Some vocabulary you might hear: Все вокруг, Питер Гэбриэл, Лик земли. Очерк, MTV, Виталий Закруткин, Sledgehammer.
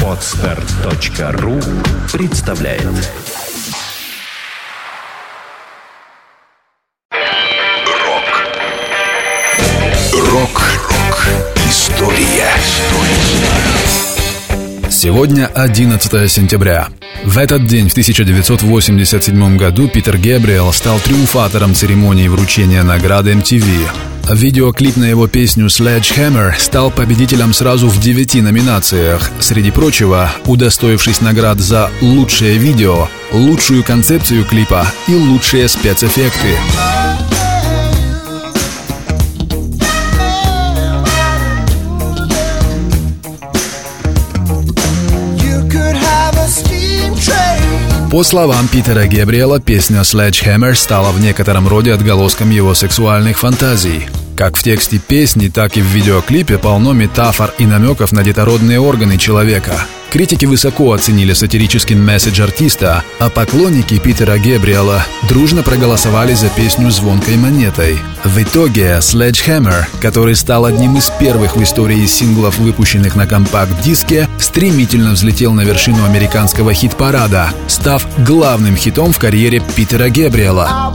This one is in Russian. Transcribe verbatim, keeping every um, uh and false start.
Potspart.ру представляет. Рок. Рок-рок. История. Сегодня одиннадцатое сентября. В этот день, в тысяча девятьсот восемьдесят седьмом году, Питер Гэбриэл стал триумфатором церемонии вручения награды эм ти ви. Видеоклип на его песню «Sledgehammer» стал победителем сразу в девяти номинациях, среди прочего, удостоившись наград за лучшее видео, лучшую концепцию клипа и лучшие спецэффекты. По словам Питера Гэбриэла, песня «Sledgehammer» стала в некотором роде отголоском его сексуальных фантазий. Как в тексте песни, так и в видеоклипе полно метафор и намеков на детородные органы человека. Критики высоко оценили сатирический месседж артиста, а поклонники Питера Гэбриэла дружно проголосовали за песню звонкой монетой. В итоге «Sledgehammer», который стал одним из первых в истории синглов, выпущенных на компакт-диске, стремительно взлетел на вершину американского хит-парада, став главным хитом в карьере Питера Гэбриэла.